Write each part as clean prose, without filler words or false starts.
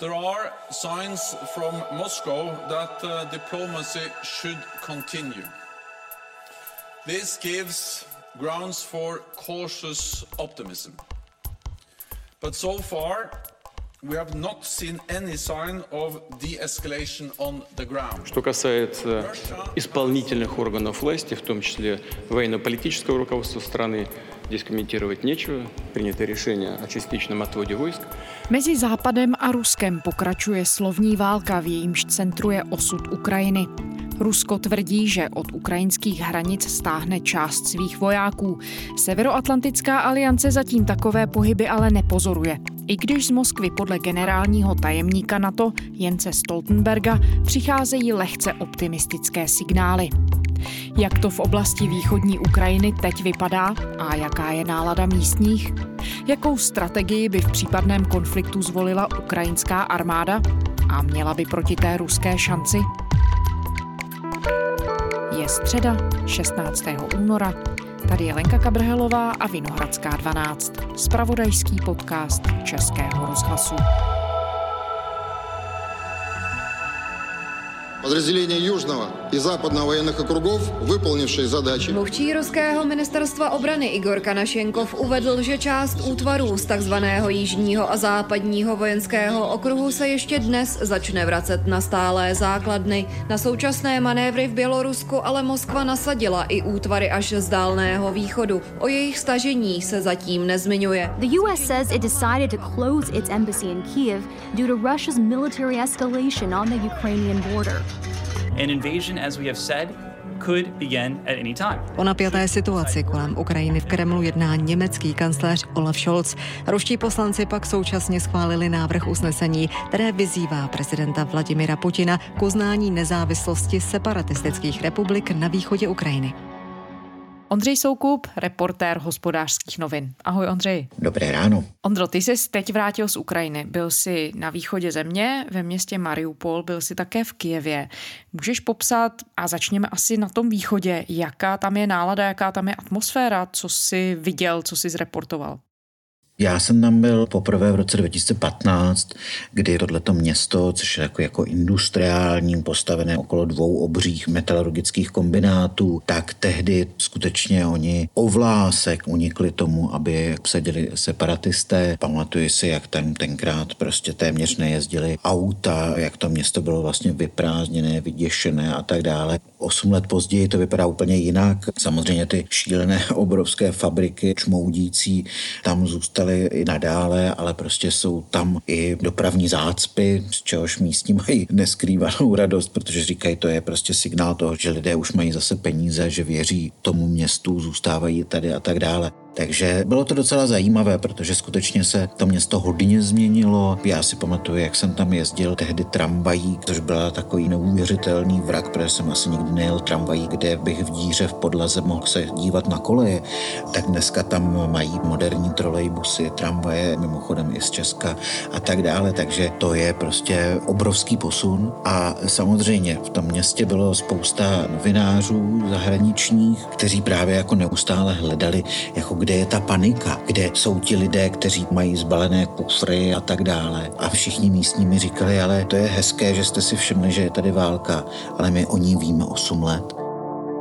There are signs from Moscow that diplomacy should continue. This gives grounds for cautious optimism. But so far, we have not seen any sign of de-escalation on the ground. Что касается исполнительных органов власти, в том числе военно-политического руководства страны, здесь комментировать нечего. Принято решение о частичном отводе войск. Mezi Západem a Ruskem pokračuje slovní válka, v jejímž centru je osud Ukrajiny. Rusko tvrdí, že od ukrajinských hranic stáhne část svých vojáků. Severoatlantická aliance zatím takové pohyby ale nepozoruje, i když z Moskvy podle generálního tajemníka NATO Jense Stoltenberga přicházejí lehce optimistické signály. Jak to v oblasti východní Ukrajiny teď vypadá a jaká je nálada místních? Jakou strategii by v případném konfliktu zvolila ukrajinská armáda a měla by proti té ruské šanci? Je středa, 16. února. Tady je Lenka Kabrhelová a Vinohradská 12, zpravodajský podcast Českého rozhlasu. Подразделения Южного и Западного военных округов, выполнившие задачи. Mluvčí ruského ministerstva obrany Igor Kanašenkov uvedl, že část útvarů z takzvaného jižního a západního vojenského okruhu se ještě dnes začne vracet na stálé základny. Na současné manévry v Bělorusku ale Moskva nasadila i útvary až z Dálného východu. O jejich stažení se zatím nezmiňuje. The US says it decided to close its embassy in Kyiv due to Russia's military escalation on the Ukrainian border. An invasion, as we have said, could begin at any time. O napjaté situaci kolem Ukrajiny v Kremlu jedná německý kancléř Olaf Scholz. Ruští poslanci pak současně schválili návrh usnesení, které vyzývá prezidenta Vladimira Putina k uznání nezávislosti separatistických republik na východě Ukrajiny. Ondřej Soukup, reportér Hospodářských novin. Ahoj Ondřej. Dobré ráno. Ondro, ty jsi teď vrátil z Ukrajiny. Byl jsi na východě země, ve městě Mariupol, byl jsi také v Kyjevě. Můžeš popsat, a začněme asi na tom východě, jaká tam je nálada, jaká tam je atmosféra, co jsi viděl, co jsi zreportoval? Já jsem tam byl poprvé v roce 2015, kdy tohleto město, což je jako industriální, postavené okolo 2 obřích metalurgických kombinátů, tak tehdy skutečně oni ovlásek unikli tomu, aby obsadili separatisté. Pamatuju si, jak tam tenkrát prostě téměř nejezdili auta, jak to město bylo vlastně vyprázdněné, vyděšené a tak dále. 8 let později to vypadá úplně jinak. Samozřejmě ty šílené obrovské fabriky čmoudící tam zůstaly i nadále, ale prostě jsou tam i dopravní zácpy, z čehož místní mají neskrývanou radost, protože říkají, to je prostě signál toho, že lidé už mají zase peníze, že věří tomu městu, zůstávají tady a tak dále. Takže bylo to docela zajímavé, protože skutečně se to město hodně změnilo. Já si pamatuju, jak jsem tam jezdil tehdy tramvají, což byl takový neuvěřitelný vrak, protože jsem asi nikdy nejel tramvají, kde bych v díře v podlaze mohl se dívat na koleje. Tak dneska tam mají moderní trolejbusy, tramvaje, mimochodem i z Česka a tak dále. Takže to je prostě obrovský posun. A samozřejmě v tom městě bylo spousta novinářů zahraničních, kteří právě jako neustále hledali, jako kde je ta panika, kde jsou ti lidé, kteří mají zbalené kufry a tak dále. A všichni místní mi říkali, ale to je hezké, že jste si všimli, že je tady válka, ale my o ní víme 8 let.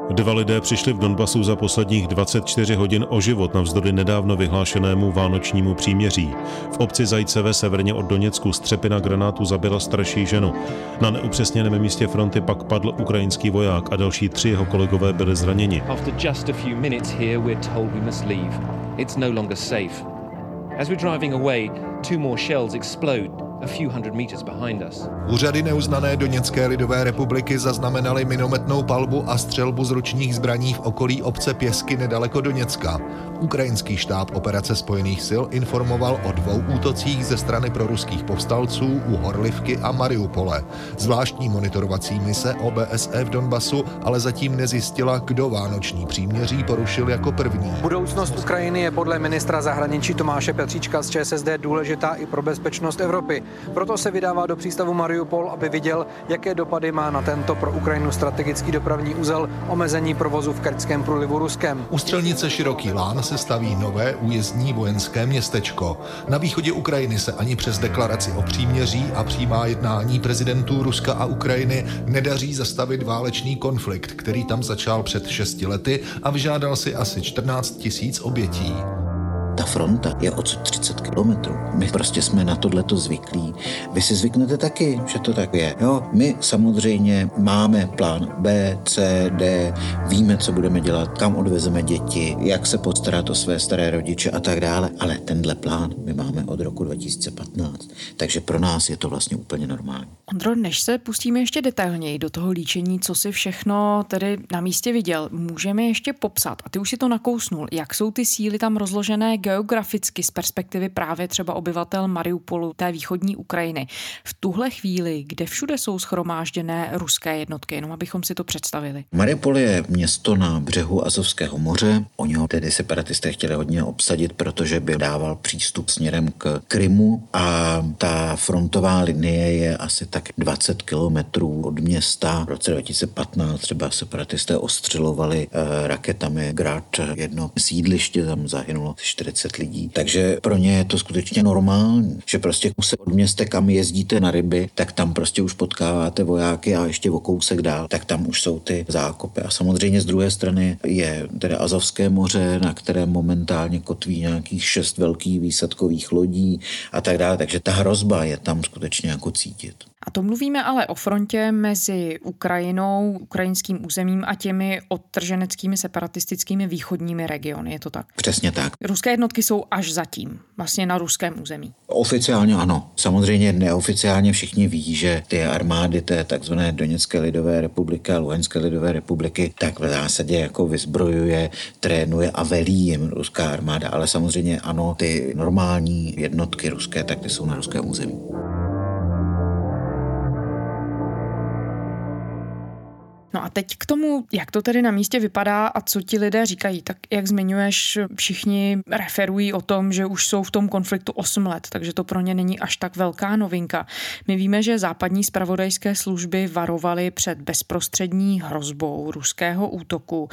2 lidé přišli v Donbasu za posledních 24 hodin o život navzdory nedávno vyhlášenému vánočnímu příměří. V obci Zajceve severně od Doněcku střepina granátu zabila starší ženu. Na neupřesněném místě fronty pak padl ukrajinský voják a další 3 jeho kolegové byli zraněni. After just a few minutes here we're told we must leave. It's no longer safe. As we're driving away, 2 more shells explode. A few hundred meters behind us. Úřady neuznané Doněcké lidové republiky zaznamenaly minometnou palbu a střelbu z ručních zbraní v okolí obce Pěsky nedaleko Doněcka. Ukrajinský štáb operace spojených sil informoval o 2 útocích ze strany proruských povstalců u Horlivky a Mariupole. Zvláštní monitorovací mise OBSE v Donbasu ale zatím nezjistila, kdo vánoční příměří porušil jako první. Budoucnost Ukrajiny je podle ministra zahraničí Tomáše Petřička z ČSSD důležitá i pro bezpečnost Evropy. Proto se vydává do přístavu Mariupol, aby viděl, jaké dopady má na tento pro Ukrajinu strategický dopravní uzel omezení provozu v Kerčském průlivu Ruskem. U střelnice Široký lán se staví nové újezdní vojenské městečko. Na východě Ukrajiny se ani přes deklaraci o příměří a přímá jednání prezidentů Ruska a Ukrajiny nedaří zastavit válečný konflikt, který tam začal před 6 lety a vyžádal si asi 14 000 obětí. Ta fronta je odsud 30 kilometrů. My prostě jsme na tohleto zvyklí. Vy si zvyknete taky, že to tak je. Jo? My samozřejmě máme plán B, C, D, víme, co budeme dělat, kam odvezeme děti, jak se postarat o své staré rodiče a tak dále. Ale tenhle plán my máme od roku 2015, takže pro nás je to vlastně úplně normální. Ondro, než se pustíme ještě detailněji do toho líčení, co si všechno tedy na místě viděl, můžeme ještě popsat, a ty už si to nakousnul, jak jsou ty síly tam rozložené geograficky z perspektivy právě třeba obyvatel Mariupolu, té východní Ukrajiny. V tuhle chvíli, kde všude jsou shromážděné ruské jednotky, jenom abychom si to představili. Mariupol je město na břehu Azovského moře. Oni ho tedy separatisté chtěli hodně obsadit, protože by dával přístup směrem k Krymu a ta frontová linie je asi tak 20 kilometrů od města. V roce 2015 třeba separatisté ostřelovali raketami Grad, jedno sídliště, tam zahynulo 40 lidí. Takže pro ně je to skutečně normální, že prostě se od města, kam jezdíte na ryby, tak tam prostě už potkáváte vojáky a ještě o kousek dál, tak tam už jsou ty zákopy. A samozřejmě z druhé strany je teda Azovské moře, na kterém momentálně kotví nějakých 6 velkých výsadkových lodí a tak dále, takže ta hrozba je tam skutečně jako cítit. A to mluvíme ale o frontě mezi Ukrajinou, ukrajinským územím a těmi odtrženeckými separatistickými východními regiony, je to tak? Přesně tak. Ruské jednotky jsou až zatím, vlastně na ruském území. Oficiálně ano. Samozřejmě neoficiálně všichni ví, že ty armády té takzvané Doněcké lidové republiky a Luhanské lidové republiky tak v zásadě jako vyzbrojuje, trénuje a velí jim ruská armáda, ale samozřejmě ano, ty normální jednotky ruské, tak ty jsou na ruském území. No a teď k tomu, jak to tedy na místě vypadá a co ti lidé říkají. Tak jak zmiňuješ, všichni referují o tom, že už jsou v tom konfliktu 8 let, takže to pro ně není až tak velká novinka. My víme, že západní zpravodajské služby varovaly před bezprostřední hrozbou ruského útoku.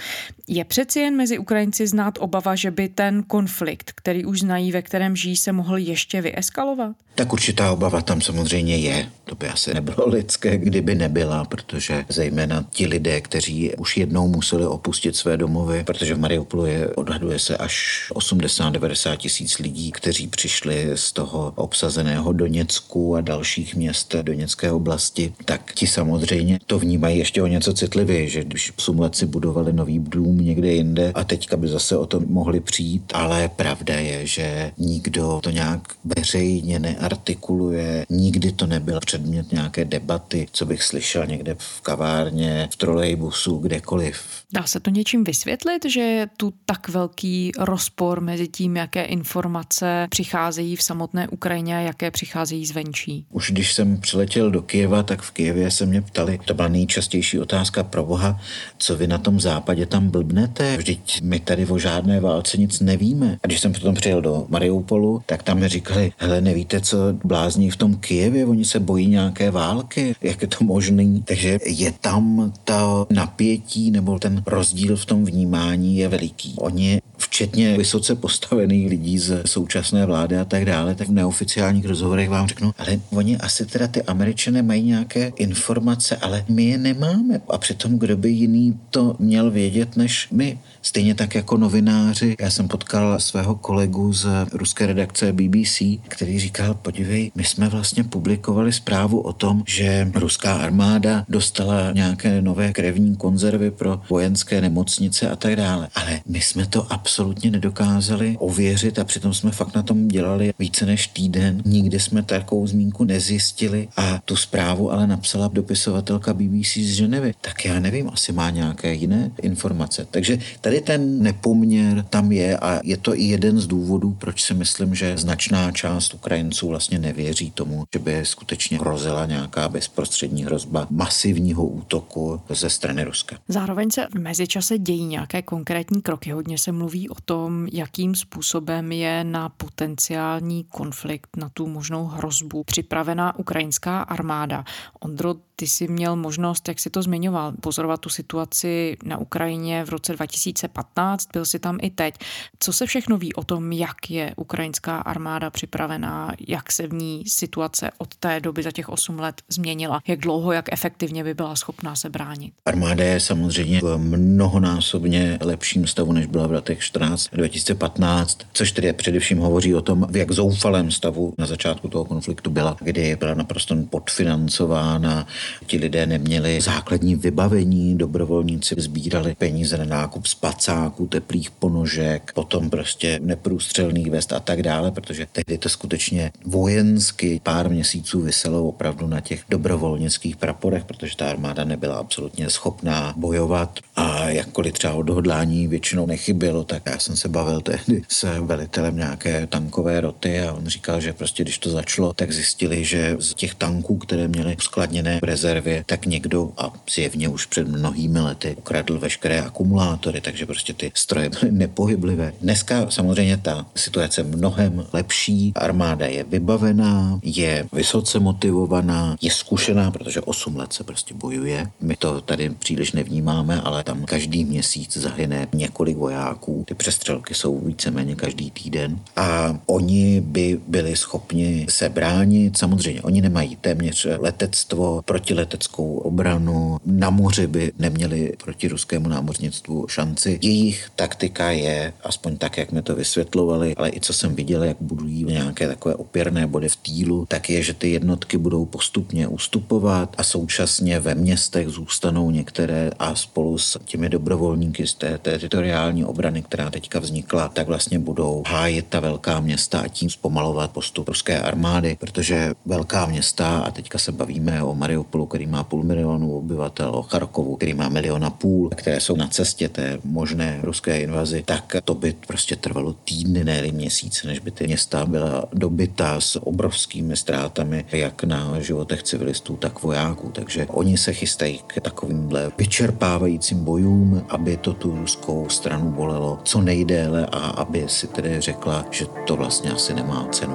Je přeci jen mezi Ukrajinci znát obava, že by ten konflikt, který už znají, ve kterém žijí, se mohl ještě vyeskalovat? Tak určitá obava tam samozřejmě je. To by asi nebylo lidské, kdyby nebyla, protože zejména ti lidé, kteří už jednou museli opustit své domovy, protože v Mariupolu odhaduje se až 80-90 000 lidí, kteří přišli z toho obsazeného Doněcku a dalších měst Doněcké oblasti, tak ti samozřejmě to vnímají ještě o něco citlivě, že když 8 let si budovali nový dům někde jinde a teďka by zase o to mohli přijít, ale pravda je, že nikdo to nějak veřejně neartikuluje, nikdy to nebyl předmět nějaké debaty, co bych slyšel někde v kavárně, v trolejbusu, kdekoliv. Dá se to něčím vysvětlit, že je tu tak velký rozpor mezi tím, jaké informace přicházejí v samotné Ukrajině a jaké přicházejí zvenčí? Už když jsem přiletěl do Kyjeva, tak v Kyjevě se mě ptali, to byla nejčastější otázka, pro boha, co vy na tom západě tam blbnete? Vždyť my tady o žádné válce nic nevíme. A když jsem potom přijel do Mariupolu, tak tam mi říkali, hele, nevíte, co blázní v tom Kyjevě, oni se bojí nějaké války, jak je to možný. Takže je tam ta napětí nebo ten rozdíl v tom vnímání je veliký. Oni, včetně vysoce postavených lidí z současné vlády a tak dále, tak v neoficiálních rozhovorech vám řeknu, ale oni asi teda ty Američané mají nějaké informace, ale my je nemáme. A přitom, kdo by jiný to měl vědět než my. Stejně tak jako novináři. Já jsem potkal svého kolegu z ruské redakce BBC, který říkal, podívej, my jsme vlastně publikovali zprávu o tom, že ruská armáda dostala nějaké nové krevní konzervy pro vojenské nemocnice a tak dále. Ale my jsme to absolutně nedokázali ověřit a přitom jsme fakt na tom dělali více než týden. Nikde jsme takovou zmínku nezjistili a tu zprávu ale napsala dopisovatelka BBC z Ženevy. Tak já nevím, asi má nějaké jiné informace. Takže tady ten nepoměr tam je a je to i jeden z důvodů, proč si myslím, že značná část Ukrajinců vlastně nevěří tomu, že by skutečně hrozila nějaká bezprostřední hrozba masivního útoku ze strany Ruska. Zároveň se v mezičase dějí nějaké konkrétní kroky. Hodně se mluví o tom, jakým způsobem je na potenciální konflikt, na tu možnou hrozbu připravená ukrajinská armáda. Ondro, ty jsi měl možnost, jak jsi to zmiňoval, pozorovat tu situaci na Ukrajině v roce 2015, byl jsi tam i teď. Co se všechno ví o tom, jak je ukrajinská armáda připravená, jak se v ní situace od té doby za těch 8 let změnila, jak dlouho, jak efektivně by byla schopná se bránit? Armáda je samozřejmě v mnohonásobně lepším stavu, než byla v letech 2014-2015, což tedy především hovoří o tom, v jak zoufalém stavu na začátku toho konfliktu byla, kdy byla naprosto podfinancována. Ti lidé neměli základní vybavení, dobrovolníci sbírali peníze na nákup spacáků, teplých ponožek, potom prostě neprůstřelných vest a tak dále, protože tehdy to skutečně vojensky pár měsíců viselo opravdu na těch dobrovolnických praporech, protože ta armáda nebyla absolutně schopná bojovat a jakkoliv třeba odhodlání většinou nechybělo, tak já jsem se bavil tehdy s velitelem nějaké tankové roty a on říkal, že prostě když to začalo, tak zjistili, že z těch tanků, které měli uskladněné v rezervě, tak někdo a zjevně už před mnohými lety ukradl veškeré akumulátory, takže prostě ty stroje byly nepohyblivé. Dneska samozřejmě ta situace mnohem lepší, armáda je vybavená, je vysoce motivovaná, je zkušená, protože 8 let se prostě bojuje. My to tady příliš nevnímáme, ale tam každý měsíc zahyne několik vojáků. Ty přestřelky jsou víceméně každý týden a oni by byli schopni se bránit. Samozřejmě oni nemají téměř letectvo, protileteckou obranu, na moři by neměli proti ruskému námořnictvu šanci. Jejich taktika je, aspoň tak, jak mi to vysvětlovali, ale i co jsem viděl, jak budují nějaké takové opěrné body v týlu, tak je, že ty jednotky budou postupně ustupovat a současně ve městech zůstanou některé a spolu s těmi dobrovolníky z té teritoriální obrany, která teďka vznikla, tak vlastně budou hájit ta velká města a tím zpomalovat postup ruské armády, protože velká města, a teďka se bavíme o Mariupolu, který má 500 000 obyvatel, o Charkovu, který má 1,5 milionu, které jsou na cestě té možné ruské invazi, tak to by prostě trvalo týdny, ne-li měsíce, než by ty města byla dobyta s obrovskými ztrátami, jak na životech civilistů, tak vojáků. Takže oni se chystají k takovýmhle vyčerpávajícím bojům, aby to tu ruskou stranu bolelo co nejdéle a aby si tedy řekla, že to vlastně asi nemá cenu.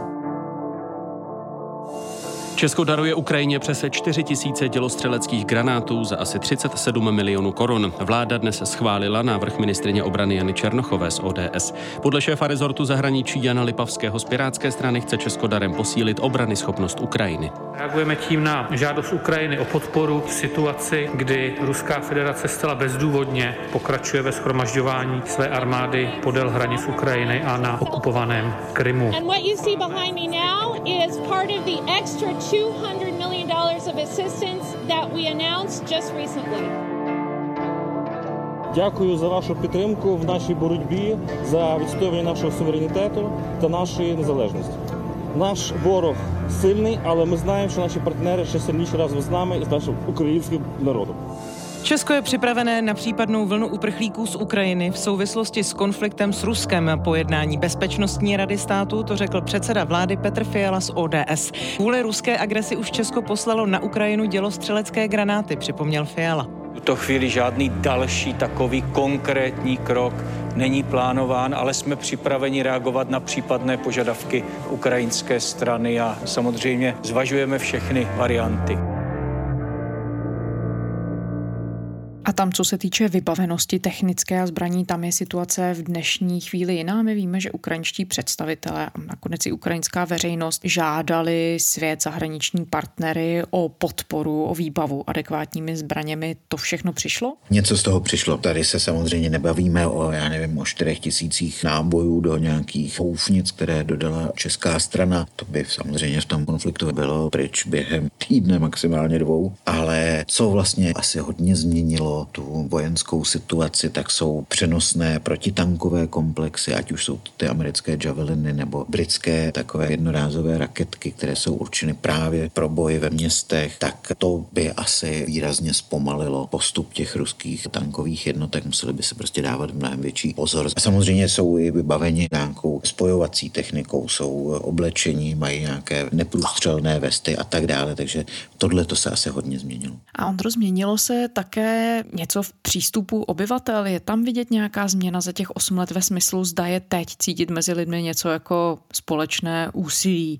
Česko daruje Ukrajině přes 4 000 dělostřeleckých granátů za asi 37 milionů korun. Vláda dnes schválila návrh ministryně obrany Jany Černochové z ODS. Podle šéfa rezortu zahraničí Jana Lipavského z Pirátské strany chce Česko darem posílit obranyschopnost Ukrajiny. Reagujeme tím na žádost Ukrajiny o podporu v situaci, kdy Ruská federace zcela bezdůvodně pokračuje ve shromažďování své armády podél hranic Ukrajiny a na okupovaném Krymu. $200 million of assistance that we announced just recently. Дякую за вашу підтримку в нашій боротьбі за відстоювання нашого суверенітету та нашої незалежності. Наш ворог сильний, але ми знаємо, що наші партнери ще сильніші разом з нами і з нашим українським народом. Česko je připravené na případnou vlnu uprchlíků z Ukrajiny v souvislosti s konfliktem s Ruskem. Po jednání Bezpečnostní rady státu to řekl předseda vlády Petr Fiala z ODS. Kvůli ruské agresi už Česko poslalo na Ukrajinu dělostřelecké granáty, připomněl Fiala. V tuto chvíli žádný další takový konkrétní krok není plánován, ale jsme připraveni reagovat na případné požadavky ukrajinské strany a samozřejmě zvažujeme všechny varianty. A tam, co se týče vybavenosti technické a zbraní, tam je situace v dnešní chvíli jiná. My víme, že ukrajinští představitelé a nakonec i ukrajinská veřejnost žádali svět, zahraniční partnery o podporu, o výbavu adekvátními zbraněmi. To všechno přišlo? Něco z toho přišlo. Tady se samozřejmě nebavíme o, o 4 000 nábojů do nějakých houfnic, které dodala česká strana. To by samozřejmě v tom konfliktu bylo pryč během týdne, maximálně 2. Ale co vlastně asi hodně změnilo tu vojenskou situaci, tak jsou přenosné protitankové komplexy, ať už jsou to ty americké javeliny nebo britské takové jednorázové raketky, které jsou určeny právě pro boj ve městech, tak to by asi výrazně zpomalilo postup těch ruských tankových jednotek, museli by se prostě dávat mnohem větší pozor. A samozřejmě jsou i vybaveni nějakou spojovací technikou, jsou oblečení, mají nějaké neprůstřelné vesty a tak dále, takže tohle to se asi hodně změnilo. A Ondro, změnilo se také něco v přístupu obyvatel? Je tam vidět nějaká změna za těch 8 let ve smyslu, zda je teď cítit mezi lidmi něco jako společné úsilí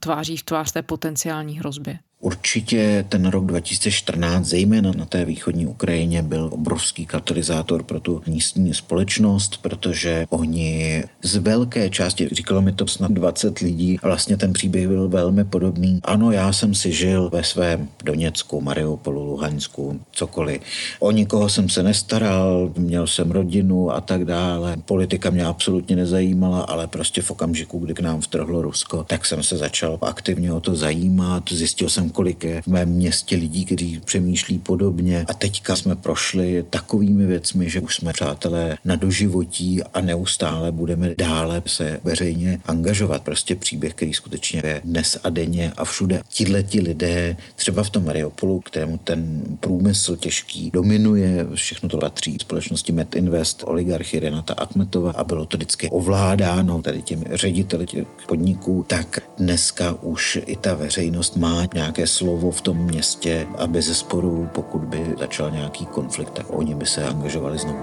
tváří v tvář té potenciální hrozbě? Určitě ten rok 2014, zejména na té východní Ukrajině, byl obrovský katalyzátor pro tu místní společnost, protože oni z velké části, říkalo mi to snad 20 lidí, vlastně ten příběh byl velmi podobný. Ano, já jsem si žil ve svém Doněcku, Mariupolu, Luhansku, cokoliv. O nikoho jsem se nestaral, měl jsem rodinu a tak dále. Politika mě absolutně nezajímala, ale prostě v okamžiku, kdy k nám vtrhlo Rusko, tak jsem se začal aktivně o to zajímat, zjistil jsem, kolik je v mém městě lidí, kteří přemýšlí podobně. A teďka jsme prošli takovými věcmi, že už jsme přátelé na doživotí a neustále budeme dále se veřejně angažovat. Prostě příběh, který skutečně je dnes a denně a všude. Tihleti lidé, třeba v tom Mariupolu, kterému ten průmysl těžký dominuje, všechno to latří společnosti Medinvest, oligarchy Renata Akhmetova, a bylo to vždycky ovládáno tady těmi řediteli těch podniků, tak dneska už i ta veřejnost má nějaké slovo v tom městě a bez sporu, pokud by začal nějaký konflikt, tak oni by se angažovali znovu.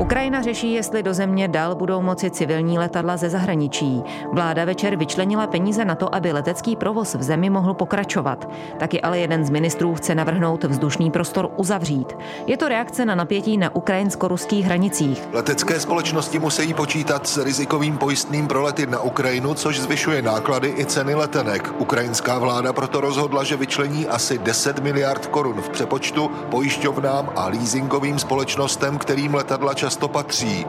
Ukrajina řeší, jestli do země dál budou moci civilní letadla ze zahraničí. Vláda večer vyčlenila peníze na to, aby letecký provoz v zemi mohl pokračovat. Taky ale jeden z ministrů chce navrhnout vzdušný prostor uzavřít. Je to reakce na napětí na ukrajinsko-ruských hranicích. Letecké společnosti musí počítat s rizikovým pojistným pro lety na Ukrajinu, což zvyšuje náklady i ceny letenek. Ukrajinská vláda proto rozhodla, že vyčlení asi 10 miliard korun v přepočtu pojišťovnám a leasingovým společnostem, kterým letadla často patří.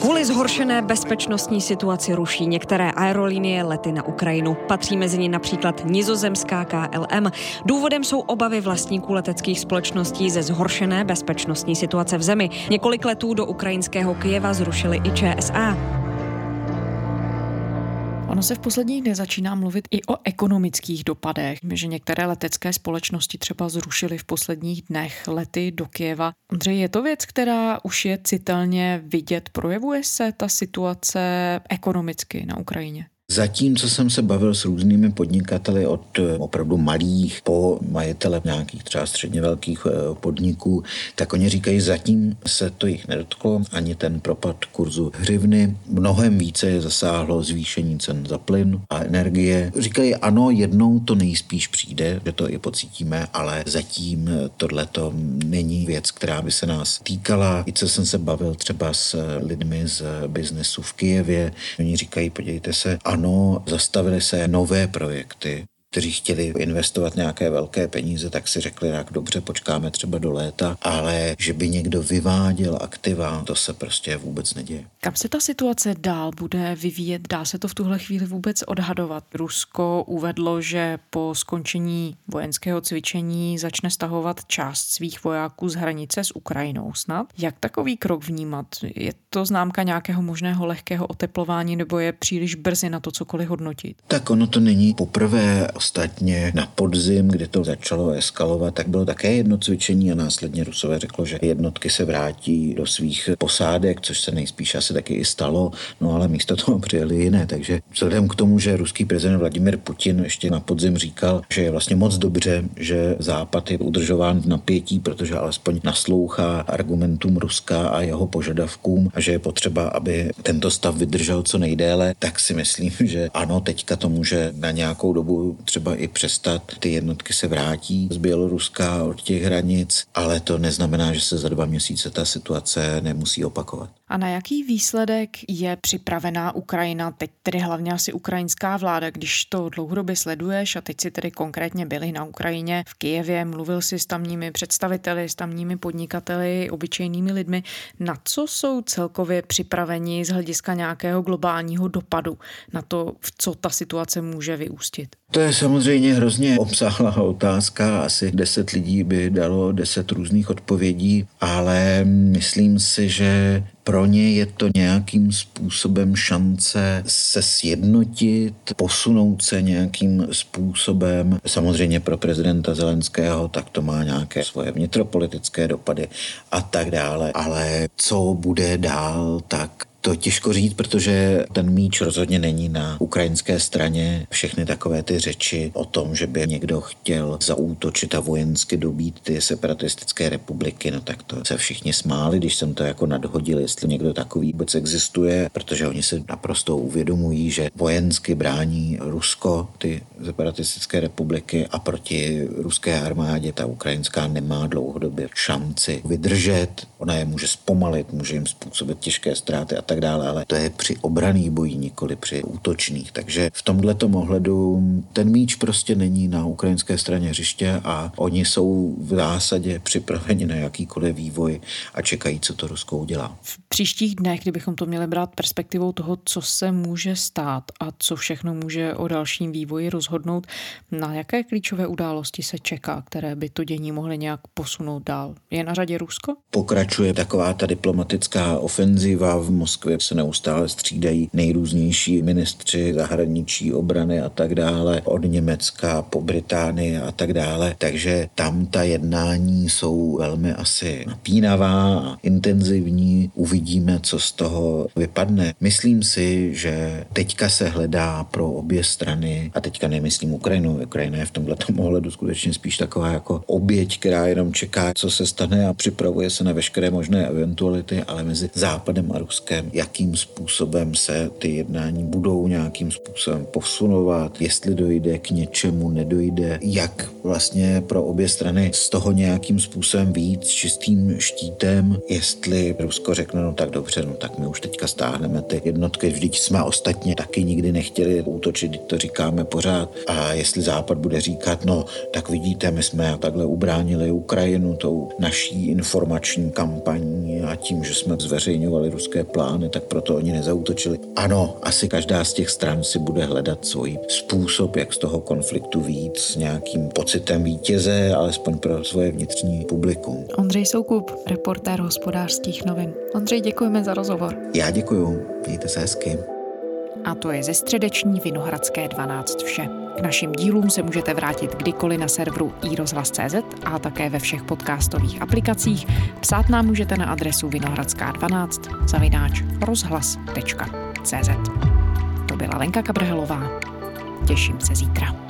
Kvůli zhoršené bezpečnostní situaci ruší některé aerolinie lety na Ukrajinu. Patří mezi ně například nizozemská KLM. Důvodem jsou obavy vlastníků leteckých společností ze zhoršené bezpečnostní situace v zemi. Několik letů do ukrajinského Kyjeva zrušili i ČSA. Ono se v posledních dnech začíná mluvit i o ekonomických dopadech, že některé letecké společnosti třeba zrušily v posledních dnech lety do Kyjeva. Ondřej, je to věc, která už je citelně vidět? Projevuje se ta situace ekonomicky na Ukrajině? Zatímco jsem se bavil s různými podnikateli od opravdu malých po majitele nějakých třeba středně velkých podniků, tak oni říkají, zatím se to jich nedotklo, ani ten propad kurzu hryvny. Mnohem více je zasáhlo zvýšení cen za plyn a energie. Říkají, ano, jednou to nejspíš přijde, že to i pocítíme, ale zatím tohleto není věc, která by se nás týkala. I co jsem se bavil třeba s lidmi z biznesu v Kyjevě, oni říkají, podívejte se, ano, zastavily se nové projekty, kteří chtěli investovat nějaké velké peníze, tak si řekli, tak dobře, počkáme třeba do léta, ale že by někdo vyváděl aktiva, to se prostě vůbec neděje. Kam se ta situace dál bude vyvíjet? Dá se to v tuhle chvíli vůbec odhadovat? Rusko uvedlo, že po skončení vojenského cvičení začne stahovat část svých vojáků z hranice s Ukrajinou snad. Jak takový krok vnímat? Je to známka nějakého možného lehkého oteplování, nebo je příliš brzy na to cokoliv hodnotit? Tak ono to není poprvé. Ostatně na podzim, kdy to začalo eskalovat, tak bylo také jedno cvičení a následně Rusové řeklo, že jednotky se vrátí do svých posádek, což se nejspíš asi taky i stalo, no ale místo toho přijeli jiné. Takže vzhledem k tomu, že ruský prezident Vladimir Putin ještě na podzim říkal, že je vlastně moc dobře, že Západ je udržován v napětí, protože alespoň naslouchá argumentům Ruska a jeho požadavkům a že je potřeba, aby tento stav vydržel co nejdéle, tak si myslím, že ano, teďka to může na nějakou dobu třeba i přestat, ty jednotky se vrátí z Běloruska od těch hranic, ale to neznamená, že se za 2 měsíce ta situace nemusí opakovat. A na jaký výsledek je připravená Ukrajina, teď tedy hlavně asi ukrajinská vláda, když to dlouhodobě sleduješ a teď si tedy konkrétně byli na Ukrajině, v Kyjevě, mluvil si s tamními představiteli, s tamními podnikateli, obyčejnými lidmi, na co jsou celkově připraveni z hlediska nějakého globálního dopadu, na to, v co ta situace může vyústit? To je samozřejmě hrozně obsáhlá otázka, asi 10 lidí by dalo 10 různých odpovědí, ale myslím si, že pro ně je to nějakým způsobem šance se sjednotit, posunout se nějakým způsobem. Samozřejmě pro prezidenta Zelenského tak to má nějaké svoje vnitropolitické dopady a tak dále, ale co bude dál, tak To těžko říct, protože ten míč rozhodně není na ukrajinské straně. Všechny takové ty řeči o tom, že by někdo chtěl zaútočit a vojensky dobít ty separatistické republiky, no tak to se všichni smáli, když jsem to jako nadhodil, jestli někdo takový vůbec existuje, protože oni se naprosto uvědomují, že vojensky brání Rusko ty separatistické republiky a proti ruské armádě ta ukrajinská nemá dlouhodobě šanci vydržet. Ona je může zpomalit, může jim způsobit těžké ztráty a tak dále, ale to je při obranných bojích, nikoli při útočných. Takže v tomhletom ohledu ten míč prostě není na ukrajinské straně hřiště a oni jsou v zásadě připraveni na jakýkoliv vývoj a čekají, co to Rusko udělá. V příštích dnech, kdybychom to měli brát perspektivou toho, co se může stát a co všechno může o dalším vývoji rozhodnout, na jaké klíčové události se čeká, které by to dění mohly nějak posunout dál? Je na řadě Rusko? Pokračuje taková ta diplomatická ofenziva. V Moskvě se neustále střídají nejrůznější ministři zahraničí, obrany a tak dále, od Německa po Británii a tak dále. Takže tam ta jednání jsou velmi asi napínavá a intenzivní. Uvidíme, co z toho vypadne. Myslím si, že teďka se hledá pro obě strany, a teďka nemyslím Ukrajinu. Ukrajina je v tomhletom ohledu skutečně spíš taková jako oběť, která jenom čeká, co se stane a připravuje se na veškeré možné eventuality, ale mezi Západem a Ruskem, jakým způsobem se ty jednání budou nějakým způsobem posunovat, jestli dojde k něčemu, nedojde, jak vlastně pro obě strany z toho nějakým způsobem vyjít s čistým štítem, jestli Rusko řekne, no tak dobře, no tak my už teďka stáhneme ty jednotky, vždyť jsme ostatně taky nikdy nechtěli útočit, to říkáme pořád, a jestli Západ bude říkat, no tak vidíte, my jsme takhle ubránili Ukrajinu tou naší informační kampaní a tím, že jsme zveřejňovali ruské plány, tak proto oni nezaútočili. Ano, asi každá z těch stran si bude hledat svůj způsob, jak z toho konfliktu vyjít s nějakým pocitem vítěze, alespoň pro svoje vnitřní publikum. Ondřej Soukup, reportér Hospodářských novin. Ondřej, děkujeme za rozhovor. Já děkuju, mějte se hezky. A to je ze středeční Vinohradské 12 vše. K našim dílům se můžete vrátit kdykoliv na serveru iRozhlas.cz a také ve všech podcastových aplikacích. Psát nám můžete na adresu vinohradská12@rozhlas.cz. To byla Lenka Kabrhelová. Těším se zítra.